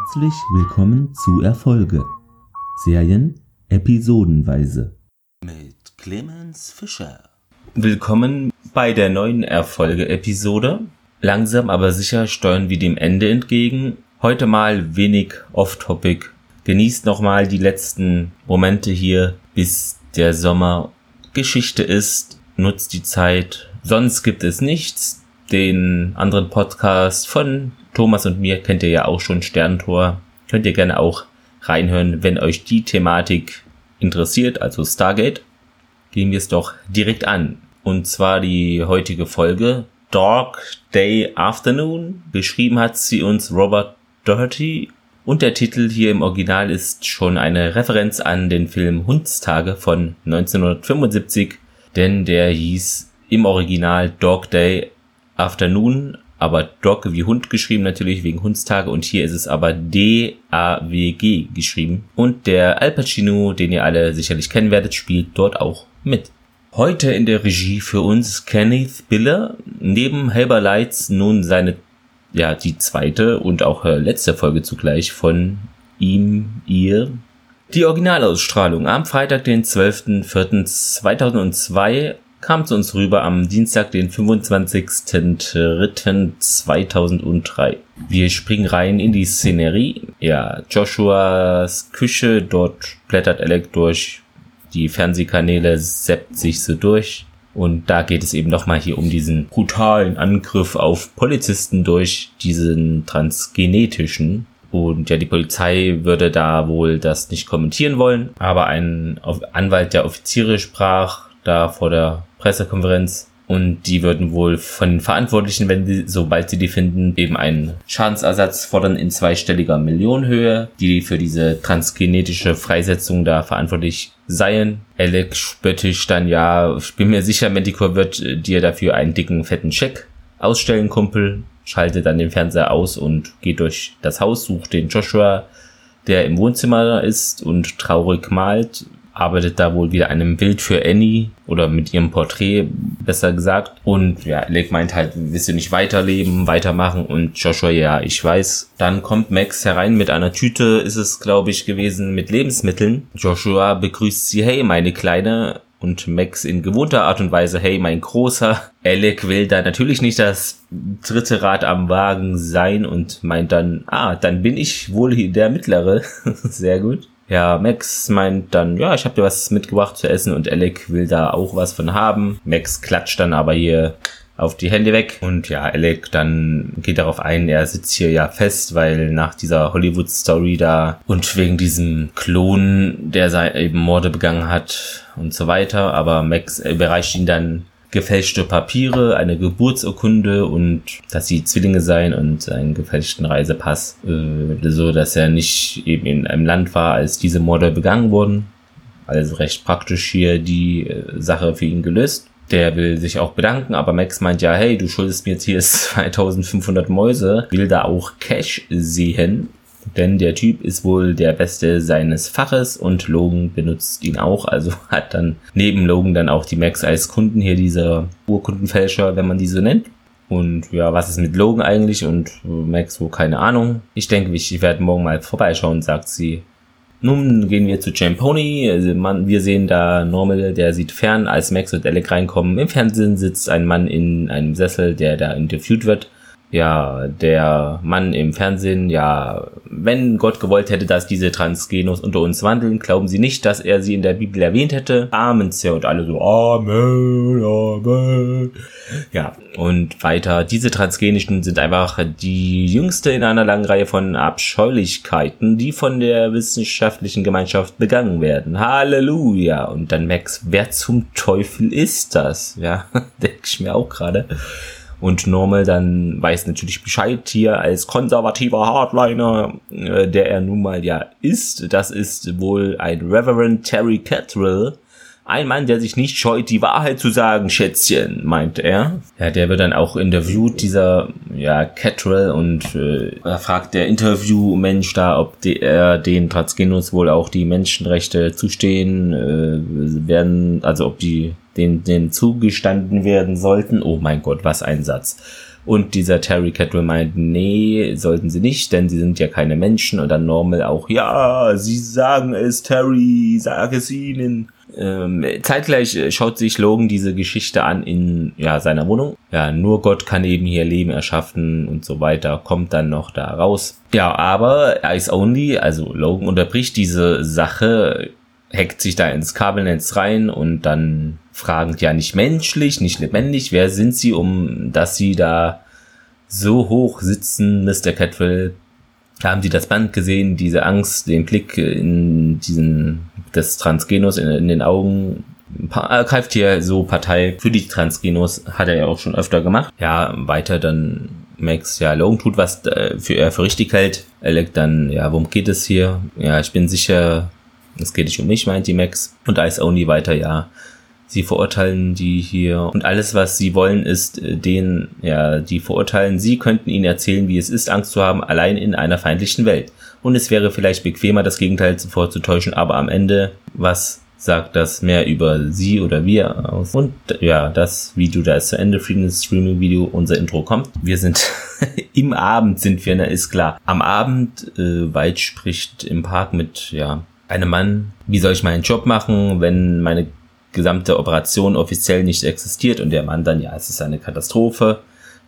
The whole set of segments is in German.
Herzlich willkommen zu Erfolge. Serien episodenweise. Mit Clemens Fischer. Willkommen bei der neuen Erfolge-Episode. Langsam aber sicher steuern wir dem Ende entgegen. Heute mal wenig off-topic. Genießt nochmal die letzten Momente hier, bis der Sommer Geschichte ist. Nutzt die Zeit. Sonst gibt es nichts. Den anderen Podcast von Thomas und mir kennt ihr ja auch schon, Sternentor. Könnt ihr gerne auch reinhören, wenn euch die Thematik interessiert, also Stargate. Gehen wir es doch direkt an. Und zwar die heutige Folge Dog Day Afternoon. Geschrieben hat sie uns Robert Doherty. Und der Titel hier im Original ist schon eine Referenz an den Film Hundstage von 1975. Denn der hieß im Original Dog Day Afternoon, aber Dog wie Hund geschrieben natürlich wegen Hundstage, und hier ist es aber D-A-W-G geschrieben. Und der Al Pacino, den ihr alle sicherlich kennen werdet, spielt dort auch mit. Heute in der Regie für uns Kenneth Biller, neben Helber Leitz nun seine, ja, die zweite und auch letzte Folge zugleich von ihm, ihr. Die Originalausstrahlung am Freitag, den 12.04.2002, kam zu uns rüber am Dienstag, den 25.03.2003. Wir springen rein in die Szenerie. Ja, Joshuas Küche, dort blättert Alec durch die Fernsehkanäle, zappt sich so durch. Und da geht es eben nochmal hier um diesen brutalen Angriff auf Polizisten durch diesen transgenetischen. Und ja, die Polizei würde da wohl das nicht kommentieren wollen. Aber ein Anwalt der Offiziere sprach da vor der Pressekonferenz, und die würden wohl von den Verantwortlichen, wenn sie, sobald sie die finden, eben einen Schadensersatz fordern in zweistelliger Millionenhöhe, die für diese transgenetische Freisetzung da verantwortlich seien. Alec spöttisch dann, ja, ich bin mir sicher, Medicor wird dir dafür einen dicken, fetten Scheck ausstellen, Kumpel. Schaltet dann den Fernseher aus und geht durch das Haus, sucht den Joshua, der im Wohnzimmer ist und traurig malt. Arbeitet da wohl wieder an einem Bild für Annie, oder mit ihrem Porträt, besser gesagt. Und ja, Alec meint halt, willst du nicht weiterleben, weitermachen? Und Joshua, ja, ich weiß. Dann kommt Max herein mit einer Tüte, ist es, glaube ich, gewesen, mit Lebensmitteln. Joshua begrüßt sie, hey, meine Kleine. Und Max in gewohnter Art und Weise, hey, mein Großer. Alec will da natürlich nicht das dritte Rad am Wagen sein und meint dann, dann bin ich wohl der Mittlere. Sehr gut. Ja, Max meint dann, ja, ich hab dir was mitgebracht zu essen, und Alec will da auch was von haben. Max klatscht dann aber hier auf die Hände weg, und ja, Alec dann geht darauf ein, er sitzt hier ja fest, weil nach dieser Hollywood-Story da und wegen diesem Klon, der eben Morde begangen hat und so weiter, aber Max überreicht ihn dann gefälschte Papiere, eine Geburtsurkunde und dass sie Zwillinge seien und einen gefälschten Reisepass, so dass er nicht eben in einem Land war, als diese Morde begangen wurden. Also recht praktisch hier die Sache für ihn gelöst. Der will sich auch bedanken, aber Max meint ja, hey, du schuldest mir jetzt hier 2500 Mäuse, will da auch Cash sehen, denn der Typ ist wohl der Beste seines Faches, und Logan benutzt ihn auch, also hat dann neben Logan dann auch die Max als Kunden hier, dieser Urkundenfälscher, wenn man die so nennt. Und ja, was ist mit Logan eigentlich und Max, wo, keine Ahnung. Ich denke, ich werde morgen mal vorbeischauen, sagt sie. Nun gehen wir zu Champoni. Also wir sehen da Normal, der sieht fern, als Max und Alec reinkommen. Im Fernsehen sitzt ein Mann in einem Sessel, der da interviewt wird. Ja, der Mann im Fernsehen, ja, wenn Gott gewollt hätte, dass diese Transgenos unter uns wandeln, glauben Sie nicht, dass er sie in der Bibel erwähnt hätte? Amen, Sir, und alle so, Amen, Amen. Ja, und weiter, diese Transgenischen sind einfach die jüngste in einer langen Reihe von Abscheulichkeiten, die von der wissenschaftlichen Gemeinschaft begangen werden. Halleluja! Und dann Max, wer zum Teufel ist das? Ja, denke ich mir auch gerade. Und Normal dann weiß natürlich Bescheid hier als konservativer Hardliner, der er nun mal ja ist. Das ist wohl ein Reverend Terry Cottrell. Ein Mann, der sich nicht scheut, die Wahrheit zu sagen, Schätzchen, meint er. Ja, der wird dann auch interviewt, dieser, ja, Cottrell, und fragt der Interviewmensch da, ob er den Transgenos wohl auch die Menschenrechte zustehen werden, also ob die denen zugestanden werden sollten. Oh mein Gott, was ein Satz. Und dieser Terry Cottrell meint, nee, sollten sie nicht, denn sie sind ja keine Menschen. Und dann Normal auch, ja, sie sagen es, Terry, sag es ihnen. Zeitgleich schaut sich Logan diese Geschichte an in seiner Wohnung. Ja, nur Gott kann eben hier Leben erschaffen und so weiter, kommt dann noch da raus. Ja, aber Ice Only, also Logan unterbricht diese Sache, hackt sich da ins Kabelnetz rein und dann fragend, ja, nicht menschlich, nicht lebendig, wer sind sie, um dass sie da so hoch sitzen, Mr. Cottrell? Haben sie das Band gesehen, diese Angst, den Blick in diesen des Transgenos in den Augen, greift hier so Partei für die Transgenos, hat er ja auch schon öfter gemacht. Ja, weiter dann Max, ja, Logan tut, was er für richtig hält. Alec dann, ja, worum geht es hier? Ja, ich bin sicher, es geht nicht um mich, meint die Max. Und Ice Only weiter, ja, sie verurteilen die hier und alles, was sie wollen, ist denen, ja, die verurteilen. Sie könnten ihnen erzählen, wie es ist, Angst zu haben, allein in einer feindlichen Welt. Und es wäre vielleicht bequemer, das Gegenteil vorzutäuschen, aber am Ende, was sagt das mehr über sie oder wir aus? Und ja, das Video da ist zu Ende, Friedens-Streaming-Video, unser Intro kommt. Wir sind im Abend sind wir, na ist klar. Am Abend, White spricht im Park mit, ja, einem Mann. Wie soll ich meinen Job machen, wenn meine gesamte Operation offiziell nicht existiert? Und der Mann dann, ja, es ist eine Katastrophe.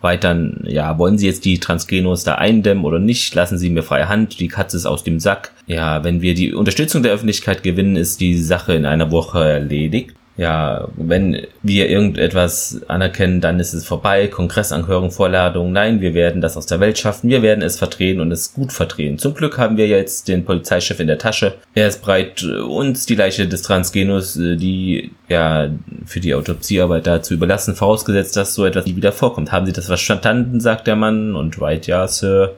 Weitern, ja, wollen Sie jetzt die Transgenos da eindämmen oder nicht? Lassen Sie mir freie Hand, die Katze ist aus dem Sack. Ja, wenn wir die Unterstützung der Öffentlichkeit gewinnen, ist die Sache in einer Woche erledigt. Ja, wenn wir irgendetwas anerkennen, dann ist es vorbei. Kongressanhörung, Vorladung, nein, wir werden das aus der Welt schaffen. Wir werden es verdrehen und es gut verdrehen. Zum Glück haben wir jetzt den Polizeichef in der Tasche. Er ist bereit, uns die Leiche des Transgenus, die ja für die Autopsiearbeit da zu überlassen, vorausgesetzt, dass so etwas nie wieder vorkommt. Haben Sie das verstanden, sagt der Mann. Und White, ja, Sir.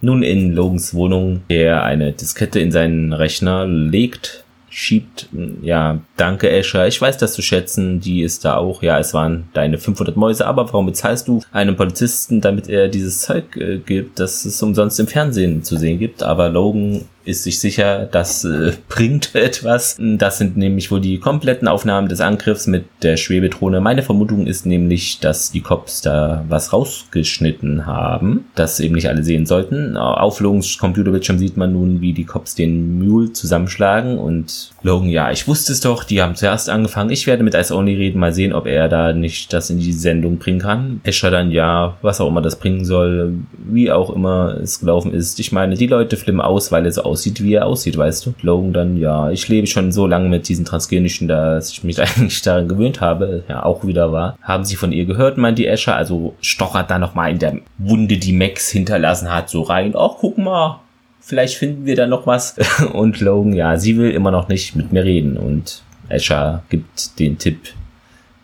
Nun in Logans Wohnung, der eine Diskette in seinen Rechner legt. Schiebt, ja, danke Escher, ich weiß das zu schätzen, die ist da auch, ja, es waren deine 500 Mäuse, aber warum bezahlst du einem Polizisten, damit er dieses Zeug gibt, das es umsonst im Fernsehen zu sehen gibt, aber Logan ist sich sicher, das bringt etwas. Das sind nämlich wohl die kompletten Aufnahmen des Angriffs mit der Schwebedrohne. Meine Vermutung ist nämlich, dass die Cops da was rausgeschnitten haben, das eben nicht alle sehen sollten. Auf Logans Computerbildschirm sieht man nun, wie die Cops den Mule zusammenschlagen und Logan, ja, ich wusste es doch, die haben zuerst angefangen. Ich werde mit Ice Only reden, mal sehen, ob er da nicht das in die Sendung bringen kann. Escher dann, ja, was auch immer das bringen soll, wie auch immer es gelaufen ist. Ich meine, die Leute flippen aus, weil es aussieht, wie er aussieht, weißt du? Logan dann, ja, ich lebe schon so lange mit diesen Transgenischen, dass ich mich eigentlich daran gewöhnt habe, ja, auch wieder war. Haben Sie von ihr gehört, meint die Escher, also stochert da nochmal in der Wunde, die Max hinterlassen hat, so rein, ach, guck mal, vielleicht finden wir da noch was. Und Logan, ja, sie will immer noch nicht mit mir reden und Escher gibt den Tipp,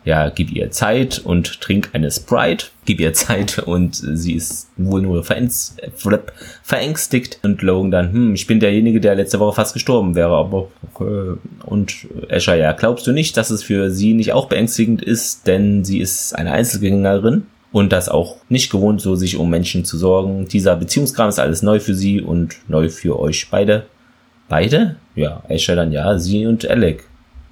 ja, gib ihr Zeit und trink eine Sprite. Gib ihr Zeit und sie ist wohl nur verängstigt. Und Logan dann, ich bin derjenige, der letzte Woche fast gestorben wäre. Aber okay. Und Escher, ja, glaubst du nicht, dass es für sie nicht auch beängstigend ist? Denn sie ist eine Einzelgängerin und das auch nicht gewohnt, so sich um Menschen zu sorgen. Dieser Beziehungskram ist alles neu für sie und neu für euch beide. Beide? Ja, Escher dann, ja, sie und Alec.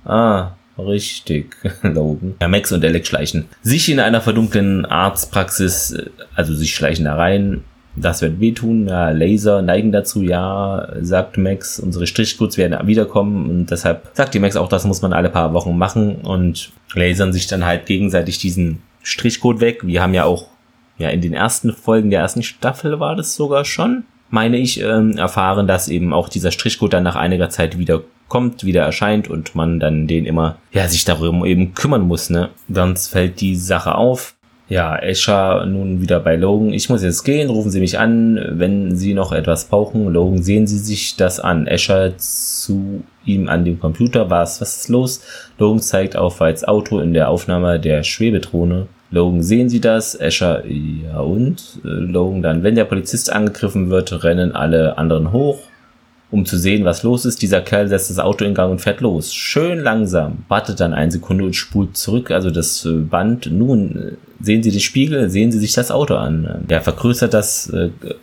Ah, richtig, Logan. Ja, Max und Alec schleichen sich in einer verdunkelten Arztpraxis, also sie schleichen da rein, das wird wehtun, ja, Laser neigen dazu, ja, sagt Max, unsere Strichcodes werden wiederkommen und deshalb sagt die Max auch, das muss man alle paar Wochen machen und lasern sich dann halt gegenseitig diesen Strichcode weg. Wir haben ja auch, ja, in den ersten Folgen der ersten Staffel war das sogar schon, meine ich, erfahren, dass eben auch dieser Strichcode dann nach einiger Zeit wieder erscheint und man dann den immer, ja, sich darum eben kümmern muss, ne? Sonst fällt die Sache auf. Ja, Escher nun wieder bei Logan. Ich muss jetzt gehen, rufen Sie mich an, wenn Sie noch etwas brauchen. Logan, sehen Sie sich das an. Escher zu ihm an dem Computer. Was ist los? Logan zeigt auf Whites Auto in der Aufnahme der Schwebedrohne. Logan, sehen Sie das? Escher, ja und? Logan dann, wenn der Polizist angegriffen wird, rennen alle anderen hoch, um zu sehen, was los ist. Dieser Kerl setzt das Auto in Gang und fährt los. Schön langsam. Wartet dann eine Sekunde und spult zurück, also das Band. Nun, sehen Sie den Spiegel, sehen Sie sich das Auto an. Der vergrößert das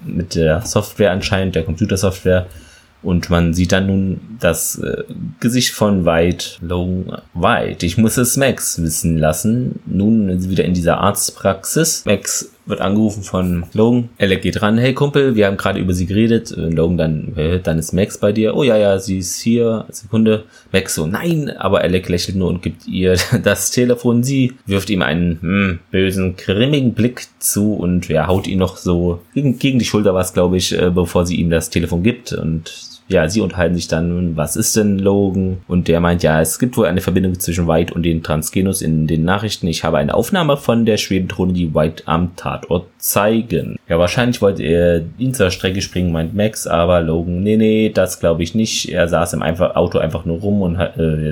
mit der Software anscheinend, der Computersoftware. Und man sieht dann nun das Gesicht von White, Long White. Ich muss es Max wissen lassen. Nun wieder in dieser Arztpraxis. Max wird angerufen von Logan. Alec geht ran. Hey Kumpel, wir haben gerade über sie geredet. Logan dann, dann ist Max bei dir. Oh ja, sie ist hier. Sekunde. Max so, nein. Aber Alec lächelt nur und gibt ihr das Telefon. Sie wirft ihm einen bösen, grimmigen Blick zu und haut ihn noch so gegen die Schulter, was glaube ich, bevor sie ihm das Telefon gibt. Und ja, sie unterhalten sich dann, was ist denn Logan? Und der meint, ja, es gibt wohl eine Verbindung zwischen White und den Transgenus in den Nachrichten. Ich habe eine Aufnahme von der Schwebendrohne, die White am Tatort zeigen. Ja, wahrscheinlich wollte er ihn zur Strecke springen, meint Max, aber Logan, nee, das glaube ich nicht. Er saß im Auto einfach nur rum und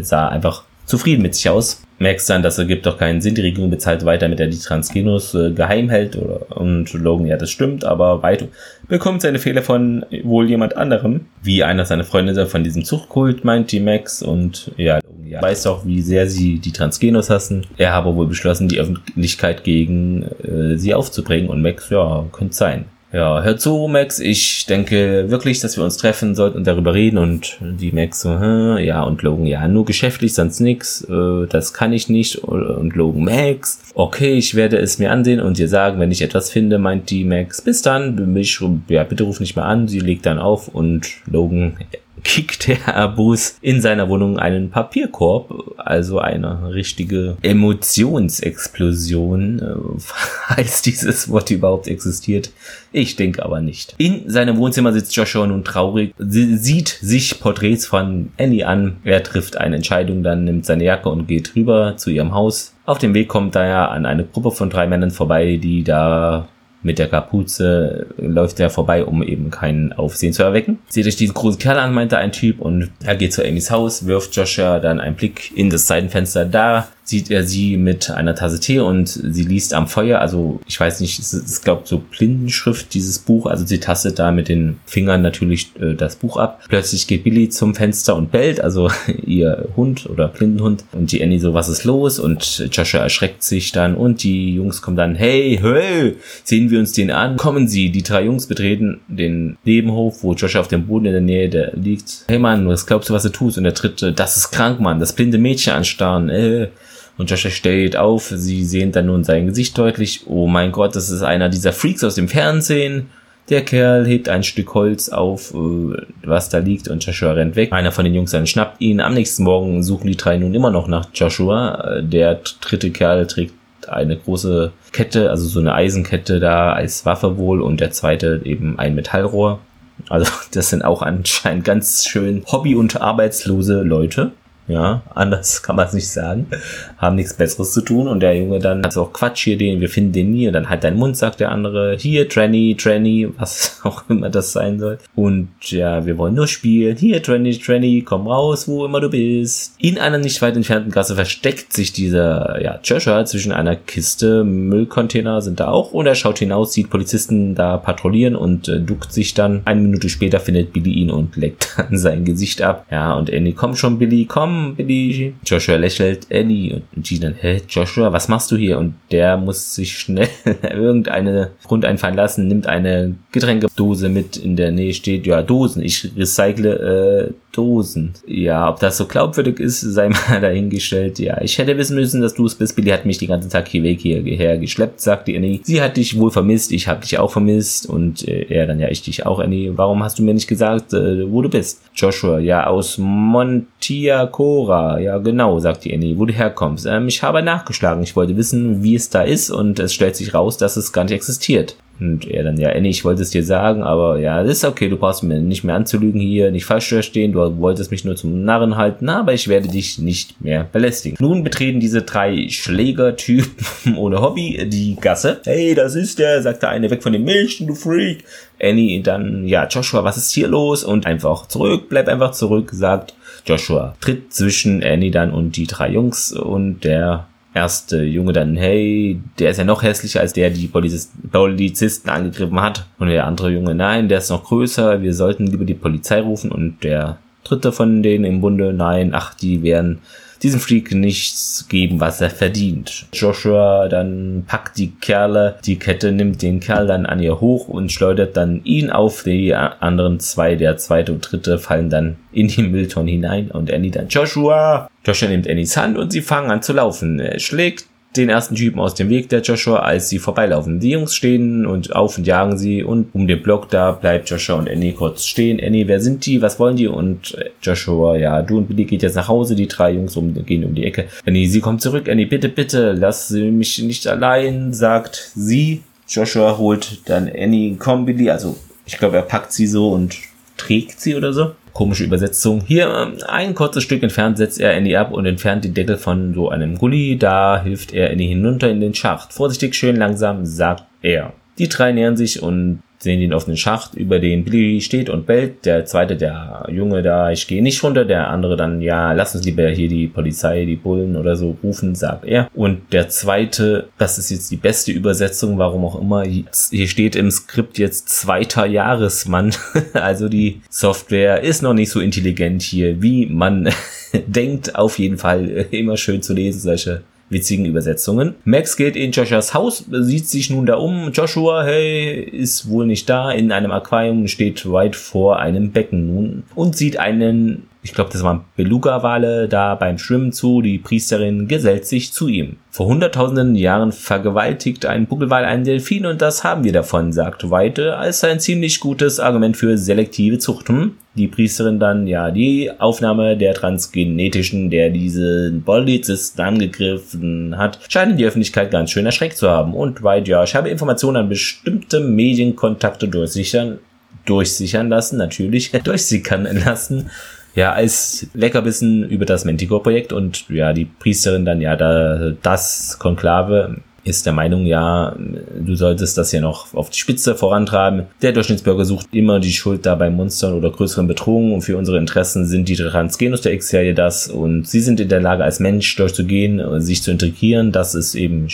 sah einfach zufrieden mit sich aus. Max dann, das ergibt doch keinen Sinn, die Regierung bezahlt weiter, damit er die Transgenus geheim hält. Und Logan, ja, das stimmt, aber White bekommt seine Fehler von wohl jemand anderem. Wie einer seiner Freunde von diesem Zuchtkult, meint die Max. Und ja, Logan weiß doch, wie sehr sie die Transgenus hassen. Er habe wohl beschlossen, die Öffentlichkeit gegen sie aufzubringen. Und Max, ja, könnte sein. Ja, hör zu, Max, ich denke wirklich, dass wir uns treffen sollten und darüber reden. Und die Max so, ja, und Logan, ja, nur geschäftlich, sonst nix, das kann ich nicht. Und Logan, Max, okay, ich werde es mir ansehen und dir sagen, wenn ich etwas finde, meint die Max, bis dann, bitte ruf nicht mehr an. Sie legt dann auf und Logan kickt der Abus in seiner Wohnung einen Papierkorb, also eine richtige Emotionsexplosion, falls dieses Wort überhaupt existiert. Ich denke aber nicht. In seinem Wohnzimmer sitzt Joshua nun traurig, sieht sich Porträts von Annie an. Er trifft eine Entscheidung, dann nimmt seine Jacke und geht rüber zu ihrem Haus. Auf dem Weg kommt er an eine Gruppe von 3 Männern vorbei, die da... Mit der Kapuze läuft er vorbei, um eben kein Aufsehen zu erwecken. Seht euch diesen großen Kerl an, meint da ein Typ, und er geht zu Amys Haus, wirft Joshua dann einen Blick in das Seitenfenster. Da sieht er sie mit einer Tasse Tee und sie liest am Feuer, also ich weiß nicht, es ist glaube ich so Blindenschrift, dieses Buch, also sie tastet da mit den Fingern natürlich das Buch ab. Plötzlich geht Billy zum Fenster und bellt, also ihr Hund oder Blindenhund, und die Annie so, was ist los? Und Joshua erschreckt sich dann und die Jungs kommen dann, hey, sehen wir uns den an? Kommen Sie, die 3 Jungs betreten den Nebenhof, wo Joshua auf dem Boden in der Nähe der liegt. Hey Mann, was glaubst du, was du tust? Und der dritte, das ist krank, Mann, das blinde Mädchen anstarren, Und Joshua steht auf, sie sehen dann nun sein Gesicht deutlich. Oh mein Gott, das ist einer dieser Freaks aus dem Fernsehen. Der Kerl hebt ein Stück Holz auf, was da liegt, und Joshua rennt weg. Einer von den Jungs dann schnappt ihn. Am nächsten Morgen suchen die 3 nun immer noch nach Joshua. Der dritte Kerl trägt eine große Kette, also so eine Eisenkette da als Waffe wohl, und der zweite eben ein Metallrohr. Also das sind auch anscheinend ganz schön Hobby- und arbeitslose Leute. Ja, anders kann man es nicht sagen. Haben nichts Besseres zu tun. Und der Junge dann, also auch Quatsch hier, wir finden den nie. Und dann halt deinen Mund, sagt der andere. Hier, Tranny, was auch immer das sein soll. Und ja, wir wollen nur spielen. Hier, Tranny, komm raus, wo immer du bist. In einer nicht weit entfernten Gasse versteckt sich dieser, Joshua zwischen einer Kiste. Müllcontainer sind da auch. Und er schaut hinaus, sieht Polizisten da patrouillieren und duckt sich dann. Eine Minute später findet Billy ihn und leckt dann sein Gesicht ab. Ja, und Annie, komm schon, Billy, komm. Billy. Joshua lächelt Annie und sie dann, Joshua, was machst du hier? Und der muss sich schnell irgendeinen Grund einfallen lassen, nimmt eine Getränkedose mit, in der Nähe steht, Dosen, ich recycle Dosen. Ja, ob das so glaubwürdig ist, sei mal dahingestellt. Ja, ich hätte wissen müssen, dass du es bist. Billy hat mich den ganzen Tag hierher geschleppt, sagt die Annie. Sie hat dich wohl vermisst, ich habe dich auch vermisst, und er dann, ich dich auch, Annie. Warum hast du mir nicht gesagt, wo du bist? Joshua, aus Montiaco. Ja, genau, sagt die Annie, wo du herkommst. Ich habe nachgeschlagen, ich wollte wissen, wie es da ist, und es stellt sich raus, dass es gar nicht existiert. Und er dann, Annie, ich wollte es dir sagen, aber das ist okay, du brauchst mir nicht mehr anzulügen hier, nicht falsch verstehen, du wolltest mich nur zum Narren halten, aber ich werde dich nicht mehr belästigen. Nun betreten diese 3 Schlägertypen ohne Hobby die Gasse. Hey, das ist der, sagt der eine, weg von dem Milchchen, du Freak. Annie dann, Joshua, was ist hier los? Und einfach zurück, bleib einfach zurück, sagt Joshua. Tritt zwischen Annie dann und die 3 Jungs, und der erste Junge dann, der ist ja noch hässlicher als der, die Polizisten angegriffen hat. Und der andere Junge, nein, der ist noch größer, wir sollten lieber die Polizei rufen. Und der dritte von denen im Bunde, nein, die wären diesem Freak nichts geben, was er verdient. Joshua dann packt die Kerle, die Kette, nimmt den Kerl dann an ihr hoch und schleudert dann ihn auf. Die anderen zwei, der zweite und dritte, fallen dann in die Mülltonne hinein und Annie dann: Joshua! Joshua nimmt Annies Hand und sie fangen an zu laufen. Er schlägt den ersten Typen aus dem Weg, der Joshua, als sie vorbeilaufen. Die Jungs stehen und auf und jagen sie, und um den Block da bleibt Joshua und Annie kurz stehen. Annie: Wer sind die? Was wollen die? Und Joshua: Ja, du und Billy geht jetzt nach Hause. Die drei Jungs gehen um die Ecke. Annie: Sie kommt zurück. Annie: Bitte, bitte, lass sie mich nicht allein, sagt sie. Joshua holt dann Annie: Komm, Billy. Also ich glaube, er packt sie so und trägt sie oder so. Komische Übersetzung. Hier, ein kurzes Stück entfernt, setzt er Annie ab und entfernt den Deckel von so einem Gully. Da hilft er Annie hinunter in den Schacht. Vorsichtig, schön langsam, sagt er. Die drei nähern sich und sehen den offenen Schacht, über den Billy steht und bellt. Der zweite, der Junge da: Ich gehe nicht runter. Der andere dann: Ja, lass uns lieber hier die Polizei, die Bullen oder so rufen, sagt er. Und der zweite, das ist jetzt die beste Übersetzung, warum auch immer, hier steht im Skript jetzt zweiter Jahresmann. Also die Software ist noch nicht so intelligent hier, wie man denkt. Auf jeden Fall immer schön zu lesen, solche witzigen Übersetzungen. Max geht in Joshuas Haus, sieht sich nun da um. Joshua, hey, ist wohl nicht da. In einem Aquarium, steht weit vor einem Becken nun und sieht einen, ich glaube, das waren Beluga-Wale, da beim Schwimmen zu. Die Priesterin gesellt sich zu ihm. Vor hunderttausenden Jahren vergewaltigt ein Buckelwal einen Delfin und das haben wir davon, sagt Weite, als ein ziemlich gutes Argument für selektive Zucht. Die Priesterin dann: Ja, die Aufnahme der Transgenetischen, der diesen Boldizisten angegriffen hat, scheinen die Öffentlichkeit ganz schön erschreckt zu haben. Und Weite: Ja, ich habe Informationen an bestimmte Medienkontakte durchsickern lassen. Ja, als Leckerbissen über das Medicor-Projekt. Und ja, die Priesterin dann: Ja, das Konklave ist der Meinung, ja, du solltest das ja noch auf die Spitze vorantreiben. Der Durchschnittsbürger sucht immer die Schuld da bei Monstern oder größeren Bedrohungen, und für unsere Interessen sind die Transgenos der X-Serie das, und sie sind in der Lage, als Mensch durchzugehen und sich zu integrieren. Das ist eben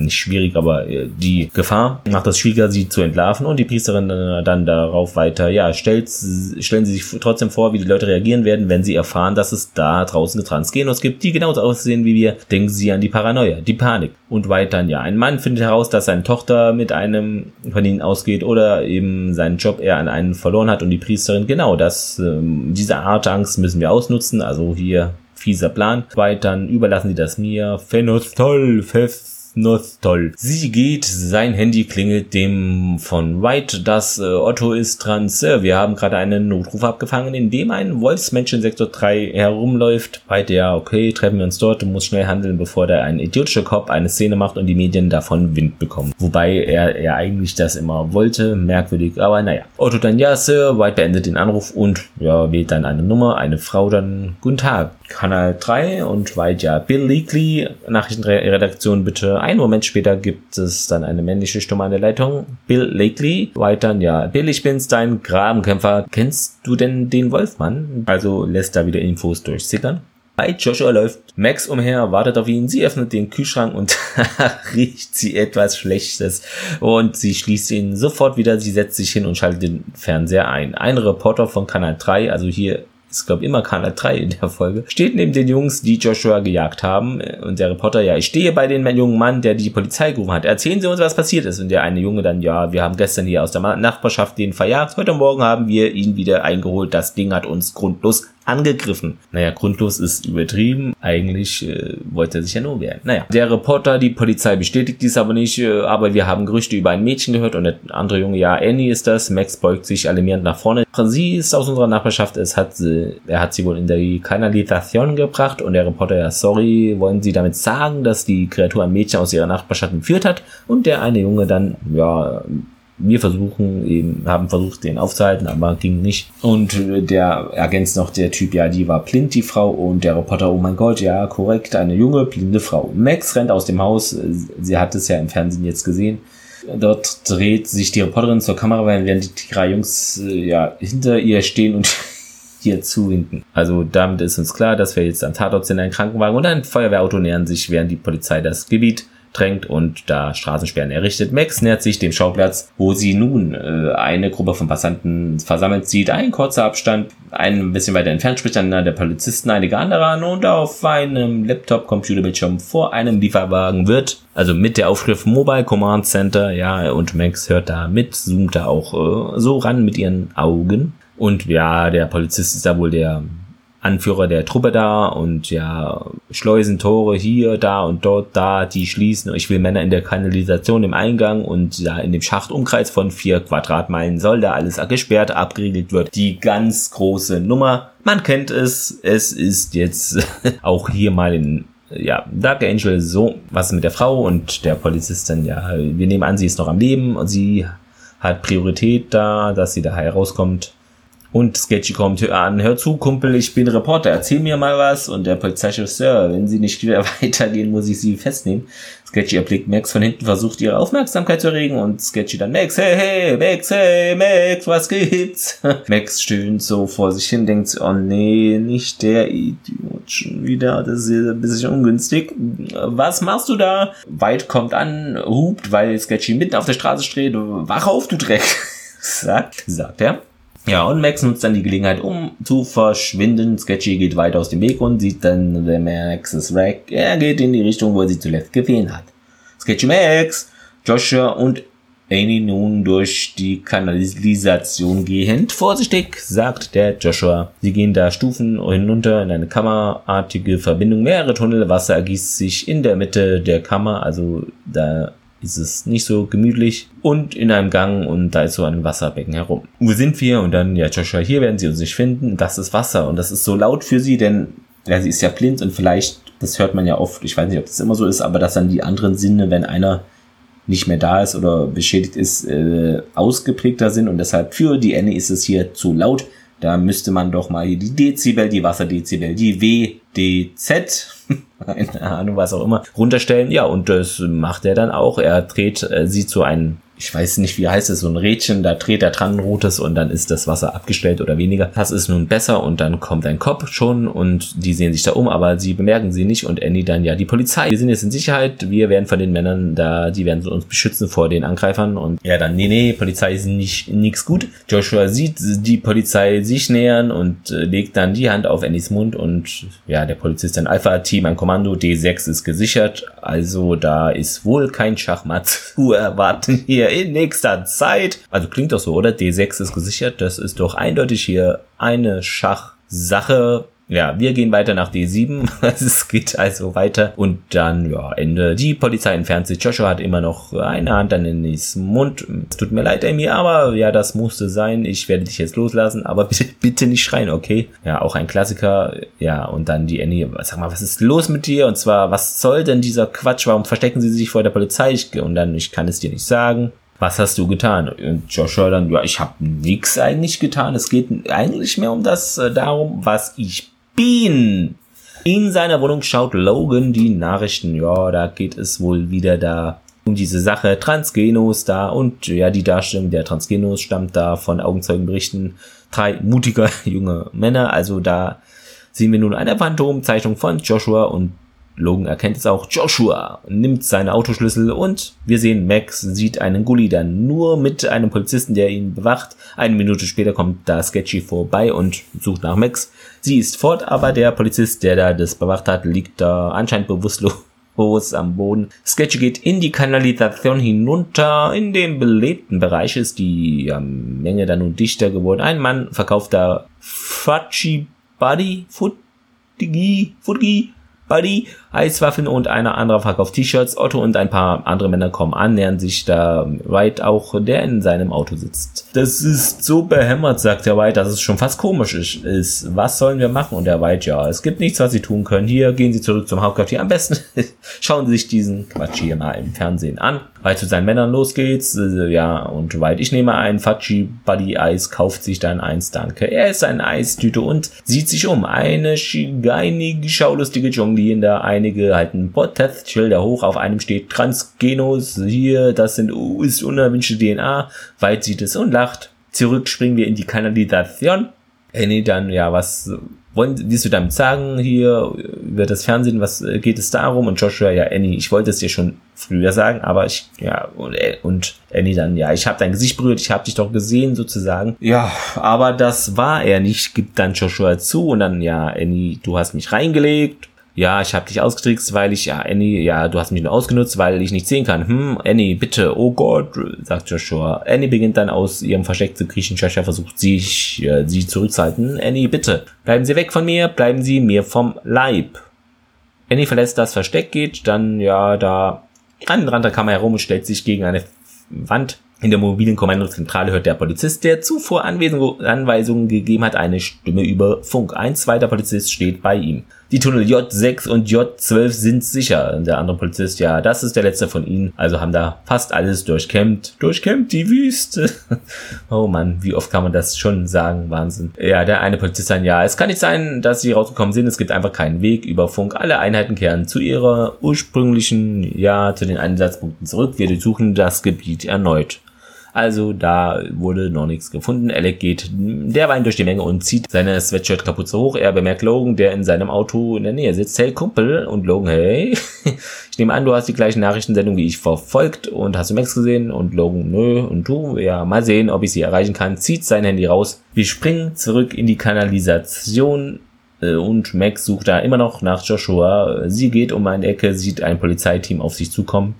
nicht schwierig, aber die Gefahr macht es schwieriger, sie zu entlarven. Und die Priesterin dann darauf weiter: Ja, stellen Sie sich trotzdem vor, wie die Leute reagieren werden, wenn sie erfahren, dass es da draußen Transgenos gibt, die genauso aussehen wie wir. Denken Sie an die Paranoia, die Panik. Und weiter: Ja, ein Mann findet heraus, dass seine Tochter mit einem von ihnen ausgeht oder eben seinen Job er an einen verloren hat. Und die Priesterin: Genau, diese Art Angst müssen wir ausnutzen. Also hier fieser Plan. Weiter: Überlassen Sie das mir. Toll. Sie geht, sein Handy klingelt, dem von White, das Otto ist trans. Wir haben gerade einen Notruf abgefangen, in dem ein Wolfsmensch in Sektor 3 herumläuft. White: Ja, okay, treffen wir uns dort, du musst schnell handeln, bevor der ein idiotischer Cop eine Szene macht und die Medien davon Wind bekommen. Wobei er eigentlich das immer wollte, merkwürdig, aber naja. Otto dann: Ja, Sir. White beendet den Anruf und wählt dann eine Nummer, eine Frau dann: Guten Tag, Kanal 3. Und White: Ja, Bill Leakley, Nachrichtenredaktion, bitte. Einen Moment später gibt es dann eine männliche Stimme an der Leitung: Bill Leakley. White dann: Ja, Bill, ich bin's, dein Grabenkämpfer. Kennst du denn den Wolfmann? Also lässt da wieder Infos durchsickern. Bei Joshua läuft Max umher, wartet auf ihn. Sie öffnet den Kühlschrank und riecht sie etwas Schlechtes. Und sie schließt ihn sofort wieder. Sie setzt sich hin und schaltet den Fernseher ein. Ein Reporter von Kanal 3, also hier ist, glaube ich, immer Kanal 3 in der Folge, steht neben den Jungs, die Joshua gejagt haben. Und der Reporter: Ja, ich stehe bei dem jungen Mann, der die Polizei gerufen hat. Erzählen Sie uns, was passiert ist. Und der eine Junge dann: Ja, wir haben gestern hier aus der Nachbarschaft den verjagt. Heute Morgen haben wir ihn wieder eingeholt. Das Ding hat uns grundlos angegriffen. Naja, grundlos ist übertrieben. Eigentlich wollte er sich ja nur wehren. Naja, der Reporter: Die Polizei bestätigt dies aber nicht, aber wir haben Gerüchte über ein Mädchen gehört. Und der andere Junge: Ja, Annie ist das. Max beugt sich alarmierend nach vorne. Sie ist aus unserer Nachbarschaft. Er hat sie wohl in die Kanalisation gebracht. Und der Reporter: Ja, sorry, wollen Sie damit sagen, dass die Kreatur ein Mädchen aus ihrer Nachbarschaft entführt hat? Und der eine Junge dann: Ja, wir haben versucht, den aufzuhalten, aber ging nicht. Und der ergänzt noch, der Typ: Ja, die war blind, die Frau. Und der Reporter: Oh mein Gott, ja, korrekt, eine junge, blinde Frau. Max rennt aus dem Haus. Sie hat es ja im Fernsehen jetzt gesehen. Dort dreht sich die Reporterin zur Kamera, während die drei Jungs hinter ihr stehen und hier zuwinken. Also damit ist uns klar, dass wir jetzt am Tatort sind, ein Krankenwagen und ein Feuerwehrauto nähern sich, während die Polizei das Gebiet aufdrängt und da Straßensperren errichtet. Max nähert sich dem Schauplatz, wo sie nun eine Gruppe von Passanten versammelt sieht. Ein kurzer Abstand, ein bisschen weiter entfernt spricht einer der Polizisten, einige andere an und auf einem Laptop-Computerbildschirm vor einem Lieferwagen wird, also mit der Aufschrift Mobile Command Center, ja, und Max hört da mit, zoomt da auch so ran mit ihren Augen. Und ja, der Polizist ist da wohl der Anführer der Truppe da und ja, schleusen Tore hier, da und dort, da, die schließen. Ich will Männer in der Kanalisation im Eingang und ja, in dem Schacht Umkreis von 4 Quadratmeilen soll da alles gesperrt, abgeriegelt wird. Die ganz große Nummer, man kennt es ist jetzt auch hier mal in ja, Dark Angel so, was mit der Frau und der Polizistin, ja, wir nehmen an, sie ist noch am Leben und sie hat Priorität da, dass sie da herauskommt. Und Sketchy kommt an, hör zu, Kumpel, ich bin Reporter, erzähl mir mal was. Und der Polizeichef, Sir, wenn Sie nicht wieder weitergehen, muss ich Sie festnehmen. Sketchy erblickt Max von hinten, versucht ihre Aufmerksamkeit zu erregen und Sketchy dann, Max, hey, Max, hey, Max, was gibt's? Max stöhnt so vor sich hin, denkt, oh nee, nicht der Idiot schon wieder, das ist ein bisschen ungünstig. Was machst du da? Weit kommt an, hupt, weil Sketchy mitten auf der Straße steht, wach auf, du Dreck, sagt er. Ja, und Max nutzt dann die Gelegenheit, um zu verschwinden. Sketchy geht weiter aus dem Weg und sieht dann, der Max ist weg. Er geht in die Richtung, wo er sie zuletzt gesehen hat. Sketchy, Max, Joshua und Annie nun durch die Kanalisation gehend. Vorsichtig, sagt der Joshua. Sie gehen da Stufen hinunter in eine kammerartige Verbindung. Mehrere Tunnel, Wasser ergießt sich in der Mitte der Kammer, also da ist es nicht so gemütlich und in einem Gang und da ist so ein Wasserbecken herum. Wo sind wir? Und dann, ja, Joshua, hier werden sie uns nicht finden. Das ist Wasser und das ist so laut für sie, denn ja, sie ist ja blind und vielleicht, das hört man ja oft, ich weiß nicht, ob das immer so ist, aber dass dann die anderen Sinne, wenn einer nicht mehr da ist oder beschädigt ist, ausgeprägter sind und deshalb für die Annie ist es hier zu laut. Da müsste man doch mal hier die Dezibel, die Wasserdezibel, die WDZ, keine Ahnung, was auch immer, runterstellen. Ja, und das macht er dann auch. Er dreht sie zu einem, ich weiß nicht, wie heißt es, so ein Rädchen, da dreht er dran, rotes, und dann ist das Wasser abgestellt oder weniger. Das ist nun besser und dann kommt ein Kopf schon und die sehen sich da um, aber sie bemerken sie nicht und Annie dann, ja, die Polizei. Wir sind jetzt in Sicherheit, wir werden von den Männern da, die werden uns beschützen vor den Angreifern und ja dann, nee, Polizei ist nicht nix gut. Joshua sieht die Polizei sich nähern und legt dann die Hand auf Annies Mund und ja, der Polizist dann Alpha-Team an Kommando, D6 ist gesichert, also da ist wohl kein Schachmatt zu erwarten hier in nächster Zeit. Also klingt doch so, oder? D6 ist gesichert. Das ist doch eindeutig hier eine Schachsache. Ja, wir gehen weiter nach D7. Es geht also weiter. Und dann, ja, Ende. Die Polizei entfernt sich. Joshua hat immer noch eine Hand an den nächsten Mund. Es tut mir leid, Amy, aber ja, das musste sein. Ich werde dich jetzt loslassen, aber bitte, bitte nicht schreien, okay? Ja, auch ein Klassiker. Ja, und dann die Annie, sag mal, was ist los mit dir? Und zwar, was soll denn dieser Quatsch? Warum verstecken sie sich vor der Polizei? Und dann, ich kann es dir nicht sagen. Was hast du getan? Und Joshua dann, ja, ich habe nichts eigentlich getan. Es geht eigentlich mehr um das, darum, was ich bin. In seiner Wohnung schaut Logan die Nachrichten. Ja, da geht es wohl wieder da um diese Sache Transgenos da und ja, die Darstellung der Transgenos stammt da von Augenzeugenberichten 3 mutiger junge Männer. Also da sehen wir nun eine Phantomzeichnung von Joshua und Logan erkennt es auch. Joshua nimmt seine Autoschlüssel und wir sehen, Max sieht einen Gulli dann nur mit einem Polizisten, der ihn bewacht. Eine Minute später kommt da Sketchy vorbei und sucht nach Max. Sie ist fort, aber der Polizist, der da das bewacht hat, liegt da anscheinend bewusstlos am Boden. Sketchy geht in die Kanalisation hinunter. In dem belebten Bereich ist die Menge dann nun dichter geworden. Ein Mann verkauft da Fudgy Buddy, Eiswaffen und einer anderer verkauft T-Shirts. Otto und ein paar andere Männer kommen an, nähern sich da Wright auch, der in seinem Auto sitzt. Das ist so behämmert, sagt der Wright, dass es schon fast komisch ist. Was sollen wir machen? Und der Wright, ja, es gibt nichts, was sie tun können. Hier, gehen sie zurück zum Hauptquartier. Am besten schauen sie sich diesen Quatsch hier mal im Fernsehen an. Wright zu seinen Männern, los geht's. Ja, und Wright, ich nehme ein Fudgy Buddy Eis, kauft sich dann eins, danke. Er isst eine Eistüte und sieht sich um. Eine scheinige, schaulustige Dschungel. Da einige halten Protestschilder hoch, auf einem steht Transgenos, hier, das ist unerwünschte DNA, Weit sieht es und lacht, zurück springen wir in die Kanalisation, Annie dann, ja, was willst du damit sagen, hier, über das Fernsehen, was geht es darum, und Joshua, ja, Annie, ich wollte es dir schon früher sagen, aber ich, ja, und Annie dann, ja, ich habe dein Gesicht berührt, ich habe dich doch gesehen, sozusagen. Ja, aber das war er nicht, gibt dann Joshua zu und dann, ja, Annie, du hast mich reingelegt. Ja, ich habe dich ausgetrickst, weil ich, ja, Annie, ja, du hast mich nur ausgenutzt, weil ich nicht sehen kann. Annie, bitte, oh Gott, sagt Joshua. Annie beginnt dann aus ihrem Versteck zu kriechen. Joshua versucht, sie zurückzuhalten. Annie, bitte, bleiben Sie weg von mir, bleiben Sie mir vom Leib. Annie verlässt das Versteck, geht dann, ja, da an den Rand der Kammer herum und stellt sich gegen eine Wand. In der mobilen Kommandozentrale hört der Polizist, der zuvor Anweisungen gegeben hat, eine Stimme über Funk. Ein zweiter Polizist steht bei ihm. Die Tunnel J6 und J12 sind sicher. Und der andere Polizist, ja, das ist der letzte von ihnen. Also haben da fast alles durchkämmt. Durchkämmt die Wüste. Oh Mann, wie oft kann man das schon sagen? Wahnsinn. Ja, der eine Polizist dann, ja, es kann nicht sein, dass sie rausgekommen sind. Es gibt einfach keinen Weg über Funk. Alle Einheiten kehren zu ihrer ursprünglichen, ja, zu den Einsatzpunkten zurück. Wir durchsuchen das Gebiet erneut. Also da wurde noch nichts gefunden. Alec geht derweil durch die Menge und zieht seine Sweatshirt-Kapuze hoch. Er bemerkt Logan, der in seinem Auto in der Nähe sitzt. Hey Kumpel, und Logan, hey, ich nehme an, du hast die gleichen Nachrichtensendungen wie ich verfolgt und hast du Max gesehen? Und Logan, nö, und du? Ja, mal sehen, ob ich sie erreichen kann. Zieht sein Handy raus. Wir springen zurück in die Kanalisation. Und Max sucht da immer noch nach Joshua. Sie geht um eine Ecke, sieht ein Polizeiteam auf sich zukommen.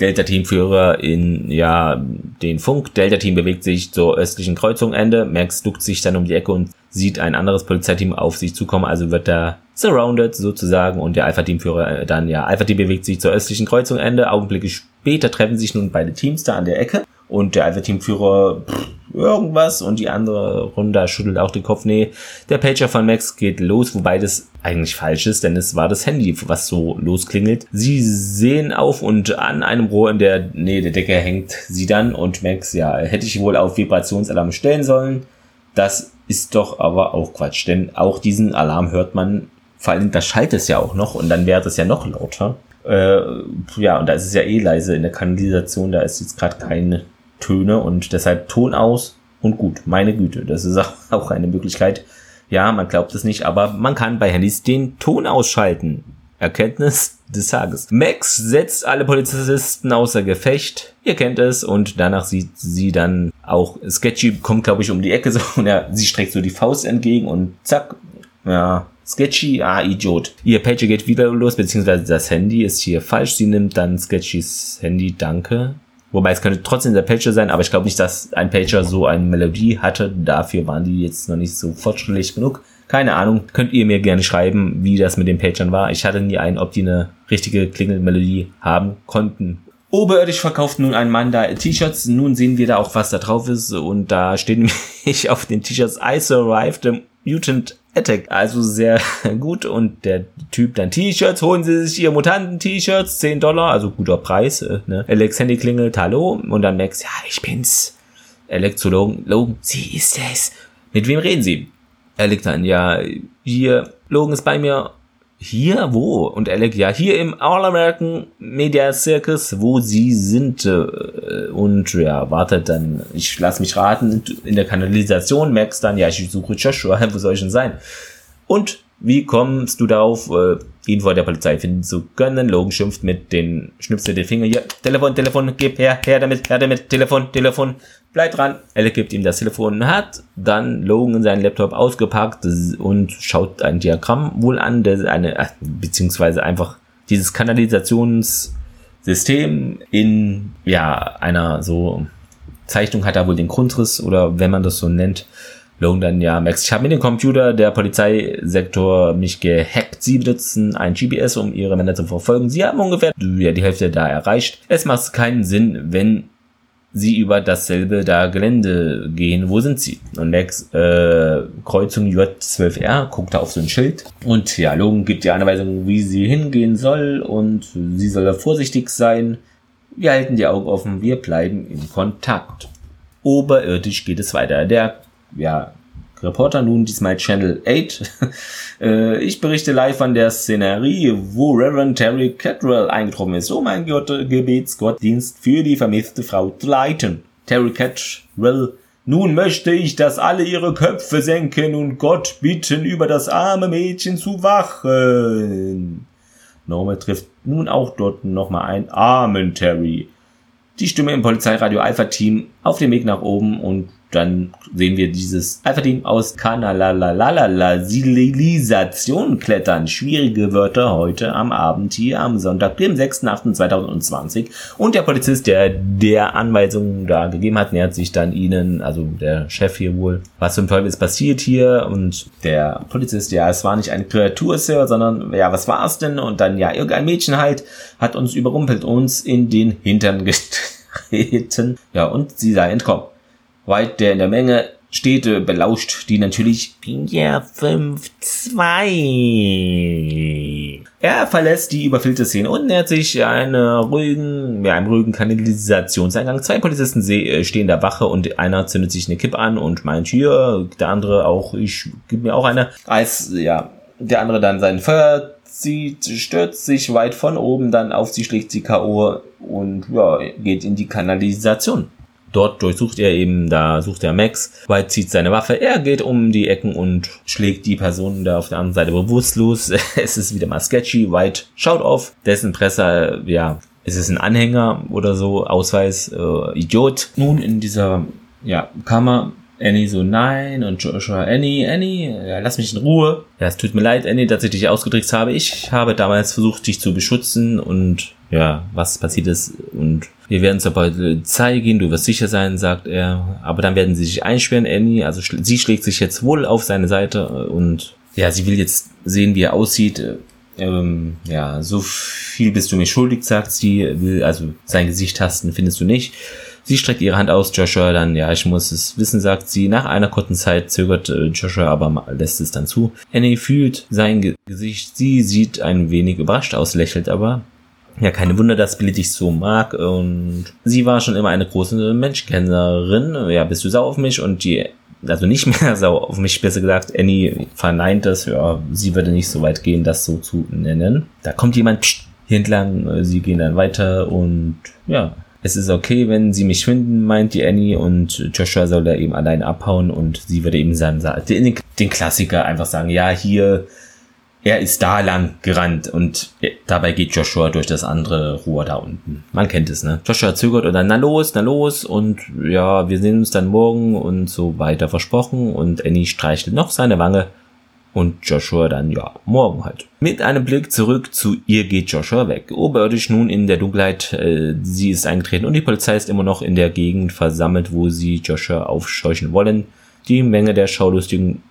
Delta-Teamführer in, ja, den Funk. Delta-Team bewegt sich zur östlichen Kreuzung Ende. Max duckt sich dann um die Ecke und sieht ein anderes Polizeiteam auf sich zukommen. Also wird da surrounded sozusagen. Und der Alpha-Teamführer dann, ja, Alpha-Team bewegt sich zur östlichen Kreuzung Ende. Augenblicke später treffen sich nun beide Teams da an der Ecke. Und der Alpha-Teamführer irgendwas und die andere Runde schüttelt auch den Kopf. Nee, der Pager von Max geht los, wobei das eigentlich falsch ist, denn es war das Handy, was so losklingelt. Sie sehen auf und an einem Rohr in der Nähe der Decke hängt sie dann und Max, ja, hätte ich wohl auf Vibrationsalarm stellen sollen. Das ist doch aber auch Quatsch, denn auch diesen Alarm hört man, vor allem da schallt es ja auch noch und dann wäre das ja noch lauter. Ja, und da ist es ja eh leise in der Kanalisation, da ist jetzt gerade keine Töne und deshalb Ton aus und gut, meine Güte, das ist auch eine Möglichkeit. Ja, man glaubt es nicht, aber man kann bei Handys den Ton ausschalten. Erkenntnis des Tages. Max setzt alle Polizisten außer Gefecht, ihr kennt es, und danach sieht sie dann auch, Sketchy kommt, glaube ich, um die Ecke so und ja, sie streckt so die Faust entgegen und zack, ja, Sketchy, ah, Idiot. Ihr Pager geht wieder los, beziehungsweise das Handy ist hier falsch, sie nimmt dann Sketchys Handy, danke. Wobei es könnte trotzdem der Pager sein, aber ich glaube nicht, dass ein Pager so eine Melodie hatte. Dafür waren die jetzt noch nicht so fortschrittlich genug. Keine Ahnung. Könnt ihr mir gerne schreiben, wie das mit den Pagern war. Ich hatte nie einen, ob die eine richtige Klingelmelodie haben konnten. Oberirdisch verkauft nun ein Mann da T-Shirts. Nun sehen wir da auch, was da drauf ist. Und da steht nämlich auf den T-Shirts I survived the mutant attack. Also sehr gut. Und der Typ dann T-Shirts. Holen Sie sich Ihre Mutanten-T-Shirts. $10. Also guter Preis. Ne? Alex Handy klingelt. Hallo. Und dann Max. Ja, ich bin's. Alex zu Logan. Logan, sie ist es. Mit wem reden Sie? Alec dann, ja, hier, Logan ist bei mir. Hier, wo? Und Alec, ja, hier im All-American Media Circus, wo sie sind. Und ja, wartet dann, ich lass mich raten, in der Kanalisation. Max dann, ja, ich suche Joshua, wo soll ich denn sein? Und wie kommst du darauf, ihn vor der Polizei finden zu können? Logan schimpft mit den, schnipselt den Finger, hier, Telefon, Telefon, gib her, her damit, Telefon, Telefon. Bleib dran. Alec gibt ihm das Telefon, hat dann Logan in seinen Laptop ausgepackt und schaut ein Diagramm wohl an, der eine, beziehungsweise einfach dieses Kanalisationssystem in, ja, einer so Zeichnung hat er wohl den Grundriss oder wenn man das so nennt. Logan dann, ja, Max, ich habe mit dem Computer der Polizeisektor mich gehackt. Sie benutzen ein GPS, um ihre Männer zu verfolgen. Sie haben ungefähr, ja, die Hälfte da erreicht. Es macht keinen Sinn, wenn sie über dasselbe da Gelände gehen. Wo sind sie? Und Max, Kreuzung J12R, guckt da auf so ein Schild. Und ja, Logan gibt die Anweisung, wie sie hingehen soll. Und sie soll da vorsichtig sein. Wir halten die Augen offen. Wir bleiben in Kontakt. Oberirdisch geht es weiter. Der, ja, Reporter nun, diesmal Channel 8. Ich berichte live von der Szenerie, wo Reverend Terry Cottrell eingetroffen ist, um einen Gebetsgottdienst für die vermisste Frau zu leiten. Terry Cottrell, nun möchte ich, dass alle ihre Köpfe senken und Gott bitten, über das arme Mädchen zu wachen. Norma trifft nun auch dort nochmal einen armen Terry. Die Stimme im Polizeiradio Alpha-Team auf dem Weg nach oben und dann sehen wir dieses Alpha-Team aus Kanalalalalala-Zivilisation klettern. Schwierige Wörter heute am Abend hier am Sonntag, dem 6.8.2020. Und der Polizist, der Anweisungen da gegeben hat, nähert sich dann ihnen, also der Chef hier wohl, was zum Teufel ist passiert hier? Und der Polizist, ja, es war nicht eine Kreatur, Sir, sondern, ja, was war es denn? Und dann, ja, irgendein Mädchen halt hat uns überrumpelt, uns in den Hintern getreten. Ja, und sie sei entkommen. White, der in der Menge steht, belauscht die natürlich Pinja 5-2. Er verlässt die überfüllte Szene und nähert sich einem ruhigen Kanalisationseingang. Zwei Polizisten stehen da Wache und einer zündet sich eine Kippe an und meint hier, der andere auch, ich gib mir auch eine. Als, ja, der andere dann sein Feuer zieht, stürzt sich White von oben dann auf sie, schlägt sie K.O. und, ja, geht in die Kanalisation. Dort sucht er Max. White zieht seine Waffe, er geht um die Ecken und schlägt die Person da auf der anderen Seite bewusstlos. Es ist wieder mal sketchy. White schaut auf dessen Presser, ja, es ist ein Anhänger oder so, Ausweis, Idiot. Nun in dieser, ja, Kammer, Annie so, nein, und Joshua, Annie, ja, lass mich in Ruhe. Ja, es tut mir leid, Annie, dass ich dich ausgetrickst habe. Ich habe damals versucht, dich zu beschützen und, ja, was passiert ist und wir werden zur Polizei gehen, du wirst sicher sein, sagt er, aber dann werden sie sich einsperren, Annie, also sie schlägt sich jetzt wohl auf seine Seite und, ja, sie will jetzt sehen, wie er aussieht, ja, so viel bist du mir schuldig, sagt sie, will also sein Gesicht tasten, findest du nicht. Sie streckt ihre Hand aus, Joshua dann, ja, ich muss es wissen, sagt sie. Nach einer kurzen Zeit zögert Joshua, aber lässt es dann zu. Annie fühlt sein Gesicht, sie sieht ein wenig überrascht aus, lächelt aber. Ja, keine Wunder, dass Billy dich so mag und sie war schon immer eine große Menschenkennerin. Ja, bist du sauer auf mich? Und die, also nicht mehr sauer auf mich, besser gesagt, Annie verneint das, ja, sie würde nicht so weit gehen, das so zu nennen. Da kommt jemand, pssst, hier entlang, sie gehen dann weiter und, ja, es ist okay, wenn sie mich finden, meint die Annie und Joshua soll da eben allein abhauen und sie würde eben den Klassiker einfach sagen, ja, hier, er ist da lang gerannt und dabei geht Joshua durch das andere Rohr da unten. Man kennt es, ne? Joshua zögert und dann, na los und ja, wir sehen uns dann morgen und so weiter versprochen und Annie streichelt noch seine Wange und Joshua dann, ja, morgen halt. Mit einem Blick zurück zu ihr geht Joshua weg. Oberirdisch nun in der Dunkelheit, sie ist eingetreten und die Polizei ist immer noch in der Gegend versammelt, wo sie Joshua aufscheuchen wollen. Die Menge der Schaulustigen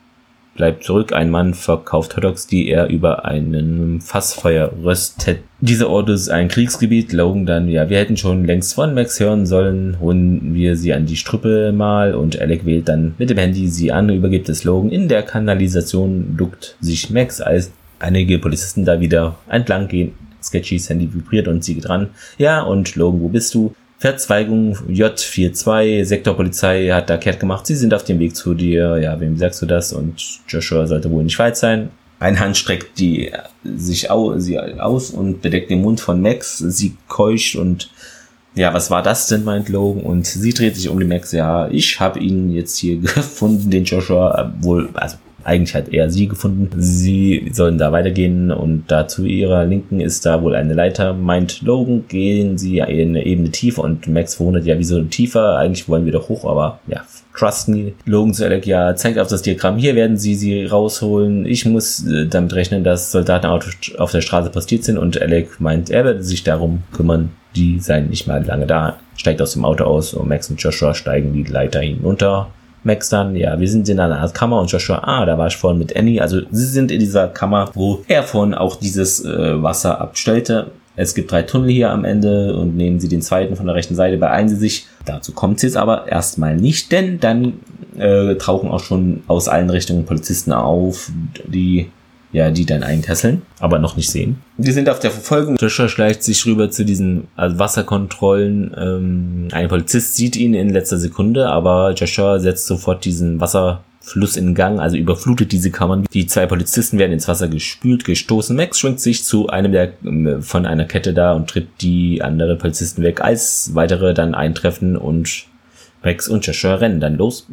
bleibt zurück, ein Mann verkauft Hotdogs, die er über einem Fassfeuer röstet. Dieser Ort ist ein Kriegsgebiet, Logan dann, ja, wir hätten schon längst von Max hören sollen, holen wir sie an die Strippe mal und Alec wählt dann mit dem Handy sie an, übergibt es Logan. In der Kanalisation duckt sich Max, als einige Polizisten da wieder entlang gehen. Sketchys Handy vibriert und sie geht ran. Ja, und Logan, wo bist du? Verzweigung J42, Sektorpolizei hat da kehrt gemacht, sie sind auf dem Weg zu dir, ja, wem sagst du das? Und Joshua sollte wohl nicht weit sein. Eine Hand streckt sie aus und bedeckt den Mund von Max, sie keucht und ja, was war das denn, meint Logan und sie dreht sich um den Max, ja, ich habe ihn jetzt hier gefunden, den Joshua, wohl, also eigentlich hat er sie gefunden. Sie sollen da weitergehen und da zu ihrer Linken ist da wohl eine Leiter, meint Logan. Gehen sie in eine Ebene tiefer und Max verwundert, ja, wieso tiefer? Eigentlich wollen wir doch hoch, aber ja, trust me. Logan zu Alec, ja, zeigt auf das Diagramm. Hier werden sie rausholen. Ich muss damit rechnen, dass Soldaten auf der Straße postiert sind und Alec meint, er werde sich darum kümmern. Die seien nicht mal lange da. Steigt aus dem Auto aus und Max und Joshua steigen die Leiter hinunter. Max dann, ja, wir sind in einer Art Kammer und Joshua, da war ich vorhin mit Annie, also sie sind in dieser Kammer, wo er vorhin auch dieses Wasser abstellte. Es gibt 3 Tunnel hier am Ende und nehmen sie den zweiten von der rechten Seite, beeilen sie sich. Dazu kommt es jetzt aber erstmal nicht, denn dann tauchen auch schon aus allen Richtungen Polizisten auf, die dann einkesseln, aber noch nicht sehen. Wir sind auf der Verfolgung. Joshua schleicht sich rüber zu diesen Wasserkontrollen. Ein Polizist sieht ihn in letzter Sekunde, aber Joshua setzt sofort diesen Wasserfluss in Gang, also überflutet diese Kammern. Die 2 Polizisten werden ins Wasser gespült, gestoßen. Max schwingt sich zu einem von einer Kette da und tritt die anderen Polizisten weg, als weitere dann eintreffen und Max und Joshua rennen dann los,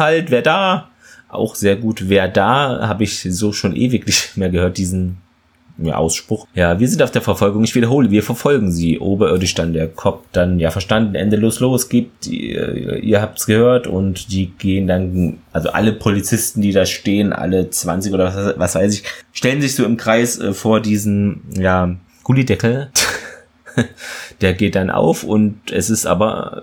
halt, wer da? Auch sehr gut. Wer da, habe ich so schon ewig nicht mehr gehört, diesen Ausspruch. Ja, wir sind auf der Verfolgung. Ich wiederhole, wir verfolgen sie. Oberirdisch dann der Cop dann, ja, verstanden, endelos losgibt. Ihr habt's gehört und die gehen dann, also alle Polizisten, die da stehen, alle 20 oder was weiß ich, stellen sich so im Kreis vor diesen, ja, Gullideckel. Der geht dann auf und es ist aber,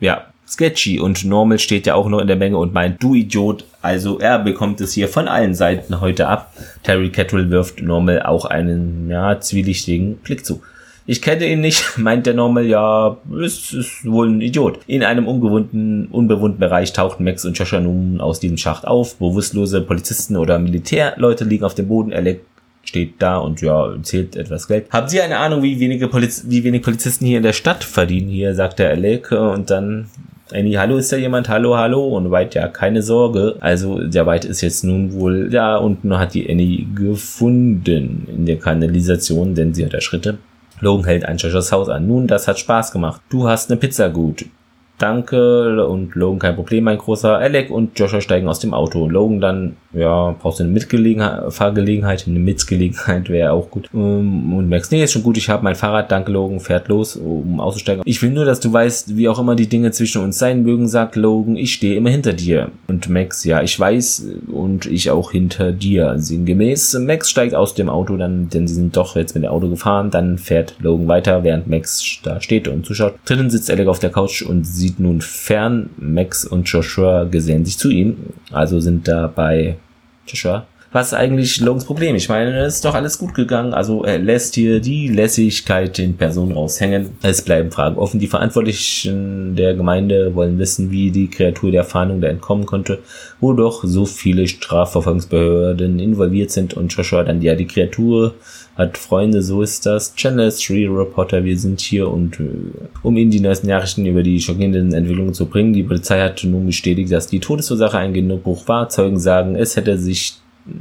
ja, sketchy und Normal steht ja auch noch in der Menge und meint, du Idiot, also er bekommt es hier von allen Seiten heute ab. Terry Cottrell wirft Normal auch einen, ja, zwielichtigen Blick zu. Ich kenne ihn nicht, meint der Normal, ja, ist wohl ein Idiot. In einem unbewohnten Bereich tauchten Max und Joshua nun aus diesem Schacht auf. Bewusstlose Polizisten oder Militärleute liegen auf dem Boden, Alec steht da und ja, zählt etwas Geld. Haben Sie eine Ahnung, wie wenig Polizisten hier in der Stadt verdienen? Hier, sagt der Alec und dann... Annie, hallo, ist da jemand? Hallo, hallo. Und White, ja, keine Sorge. Also, der White ist jetzt nun wohl da unten, hat die Annie gefunden in der Kanalisation, denn sie hat ja Schritte. Logan hält ein Joshas Haus an. Nun, das hat Spaß gemacht. Du hast eine Pizza, gut. Danke. Und Logan, kein Problem, mein großer. Alec und Joshua steigen aus dem Auto. Logan dann, ja, brauchst du eine Fahrgelegenheit? Eine Mitgelegenheit wäre auch gut. Und Max, nee, ist schon gut, ich habe mein Fahrrad. Danke, Logan, fährt los, um auszusteigen. Ich will nur, dass du weißt, wie auch immer die Dinge zwischen uns sein mögen, sagt Logan, ich stehe immer hinter dir. Und Max, ja, ich weiß und ich auch hinter dir. Sinngemäß, Max steigt aus dem Auto dann, denn sie sind doch jetzt mit dem Auto gefahren. Dann fährt Logan weiter, während Max da steht und zuschaut. Drinnen sitzt Alec auf der Couch und sieht nun fern, Max und Joshua gesellen sich zu ihm, also sind da bei Joshua. Was ist eigentlich Logans Problem? Ich meine, es ist doch alles gut gegangen, also er lässt hier die Lässigkeit den Personen raushängen. Es bleiben Fragen offen. Die Verantwortlichen der Gemeinde wollen wissen, wie die Kreatur der Fahndung da entkommen konnte, wo doch so viele Strafverfolgungsbehörden involviert sind und Joshua dann, ja, die Kreatur hat Freunde, so ist das. Channel 3 Reporter, wir sind hier und um Ihnen die neuesten Nachrichten über die schockierenden Entwicklungen zu bringen. Die Polizei hat nun bestätigt, dass die Todesursache ein Genickbruch war. Zeugen sagen, es hätte sich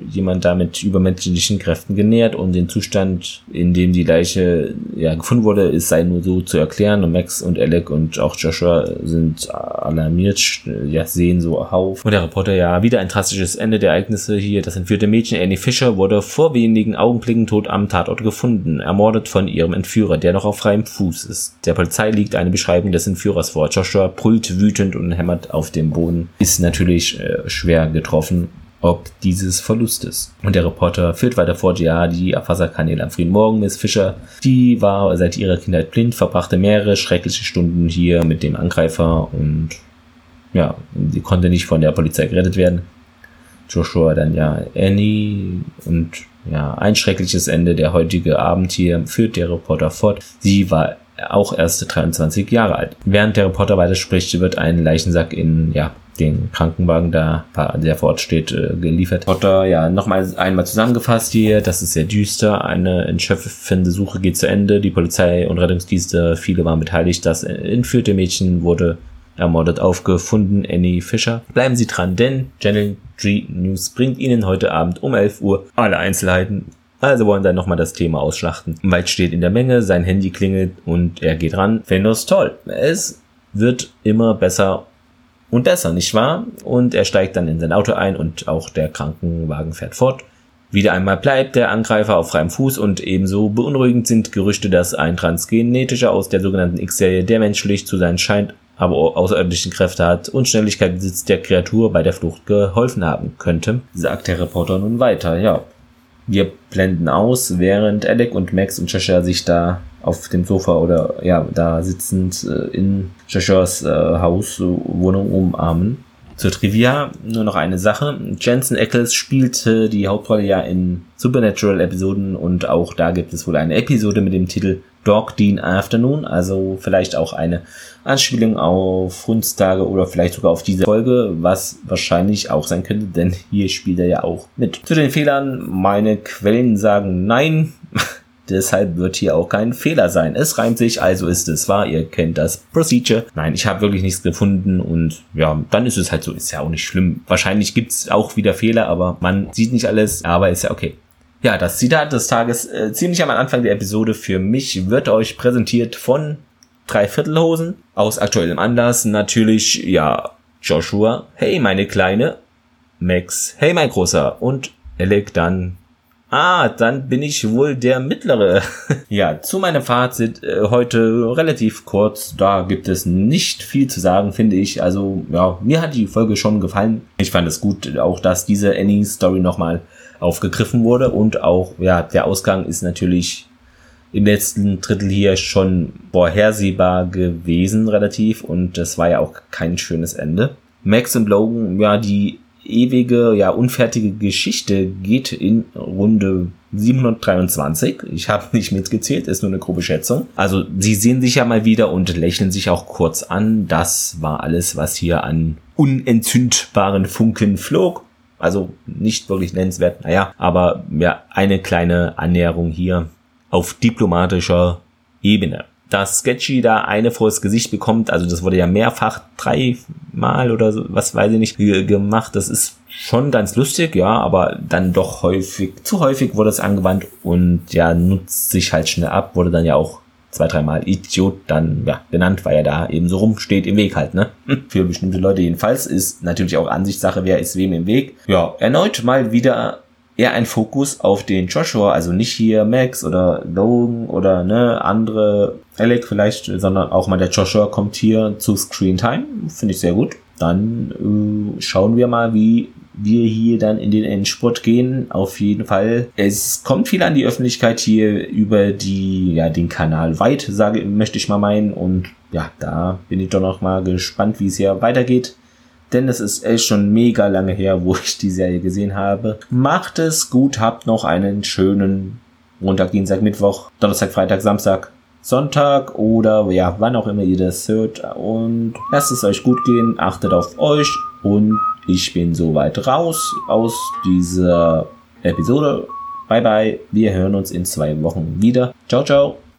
jemand damit übermenschlichen Kräften genähert und den Zustand, in dem die Leiche, ja, gefunden wurde, es sei nur so zu erklären. Und Max und Alec und auch Joshua sind alarmiert, ja, sehen so auf. Und der Reporter, ja, wieder ein drastisches Ende der Ereignisse hier. Das entführte Mädchen Annie Fischer wurde vor wenigen Augenblicken tot am Tatort gefunden, ermordet von ihrem Entführer, der noch auf freiem Fuß ist. Der Polizei liegt eine Beschreibung des Entführers vor. Joshua brüllt wütend und hämmert auf dem Boden, ist natürlich schwer getroffen ob dieses Verlustes. Und der Reporter führt weiter fort, ja, die Abwasserkanäle am frühen Morgen, Miss Fischer, die war seit ihrer Kindheit blind, verbrachte mehrere schreckliche Stunden hier mit dem Angreifer und ja, sie konnte nicht von der Polizei gerettet werden. Joshua dann, ja, Annie und ja, ein schreckliches Ende, der heutige Abend hier, führt der Reporter fort. Sie war auch erst 23 Jahre alt. Während der Reporter weiterspricht, wird ein Leichensack in, ja, den Krankenwagen da, der vor Ort steht, geliefert. Potter, ja, einmal zusammengefasst hier, das ist sehr düster, eine entschöpfende Suche geht zu Ende, die Polizei und Rettungsdienste, viele waren beteiligt, das entführte Mädchen wurde ermordet aufgefunden, Annie Fischer. Bleiben Sie dran, denn Channel 3 News bringt Ihnen heute Abend um 11 Uhr alle Einzelheiten. Also wollen dann nochmal das Thema ausschlachten. White steht in der Menge, sein Handy klingelt und er geht ran. Fendos, toll, es wird immer besser und besser, nicht wahr? Und er steigt dann in sein Auto ein und auch der Krankenwagen fährt fort. Wieder einmal bleibt der Angreifer auf freiem Fuß und ebenso beunruhigend sind Gerüchte, dass ein Transgenetischer aus der sogenannten X-Serie, der menschlich zu sein scheint, aber außerirdischen Kräfte hat und Schnelligkeit besitzt, der Kreatur bei der Flucht geholfen haben könnte, sagt der Reporter nun weiter. Ja, wir blenden aus, während Alec und Max und Joshua sich da auf dem Sofa oder ja da sitzend in Joshuas Wohnung umarmen. Zur Trivia nur noch eine Sache. Jensen Ackles spielte die Hauptrolle ja in Supernatural-Episoden und auch da gibt es wohl eine Episode mit dem Titel Dog Dean Afternoon, also vielleicht auch eine Anspielung auf Hundstage oder vielleicht sogar auf diese Folge, was wahrscheinlich auch sein könnte, denn hier spielt er ja auch mit. Zu den Fehlern, meine Quellen sagen nein, deshalb wird hier auch kein Fehler sein. Es reimt sich, also ist es wahr, ihr kennt das Procedure. Nein, ich habe wirklich nichts gefunden und ja, dann ist es halt so, ist ja auch nicht schlimm. Wahrscheinlich gibt's auch wieder Fehler, aber man sieht nicht alles, aber ist ja okay. Ja, das Zitat des Tages, ziemlich am Anfang der Episode für mich, wird euch präsentiert von Dreiviertelhosen. Aus aktuellem Anlass natürlich, ja, Joshua, hey meine Kleine, Max, hey mein Großer und Alec dann, Ah, dann bin ich wohl der Mittlere. Ja, zu meinem Fazit heute relativ kurz. Da gibt es nicht viel zu sagen, finde ich. Also, ja, mir hat die Folge schon gefallen. Ich fand es gut, auch dass diese Ending-Story nochmal aufgegriffen wurde. Und auch, ja, der Ausgang ist natürlich im letzten Drittel hier schon vorhersehbar gewesen, relativ. Und das war ja auch kein schönes Ende. Max und Logan, ja, die ewige, ja, unfertige Geschichte geht in Runde 723. Ich habe nicht mitgezählt, ist nur eine grobe Schätzung. Also sie sehen sich ja mal wieder und lächeln sich auch kurz an. Das war alles, was hier an unentzündbaren Funken flog. Also nicht wirklich nennenswert, naja, aber ja, eine kleine Annäherung hier auf diplomatischer Ebene. Dass Sketchy da eine vor das Gesicht bekommt, also das wurde ja mehrfach, 3-mal oder so, was weiß ich nicht, gemacht. Das ist schon ganz lustig, ja, aber dann doch häufig, zu häufig wurde es angewandt und ja, nutzt sich halt schnell ab, wurde dann ja auch 2-3-mal Idiot dann, ja, genannt, weil er da eben so rumsteht, im Weg halt, ne? Für bestimmte Leute jedenfalls, ist natürlich auch Ansichtssache, wer ist wem im Weg. Ja, erneut mal wieder eher ein Fokus auf den Joshua, also nicht hier Max oder Logan oder ne andere Alec vielleicht, sondern auch mal der Joshua kommt hier zu Screentime, finde ich sehr gut. Dann schauen wir mal, wie wir hier dann in den Endspurt gehen. Auf jeden Fall, es kommt viel an die Öffentlichkeit hier über die, ja, den Kanal weit, möchte ich mal meinen. Und ja, da bin ich doch noch mal gespannt, wie es hier weitergeht. Denn es ist echt schon mega lange her, wo ich die Serie gesehen habe. Macht es gut, habt noch einen schönen Montag, Dienstag, Mittwoch, Donnerstag, Freitag, Samstag, Sonntag oder ja, wann auch immer ihr das hört. Und lasst es euch gut gehen, achtet auf euch und ich bin soweit raus aus dieser Episode. Bye bye, wir hören uns in 2 Wochen wieder. Ciao, ciao.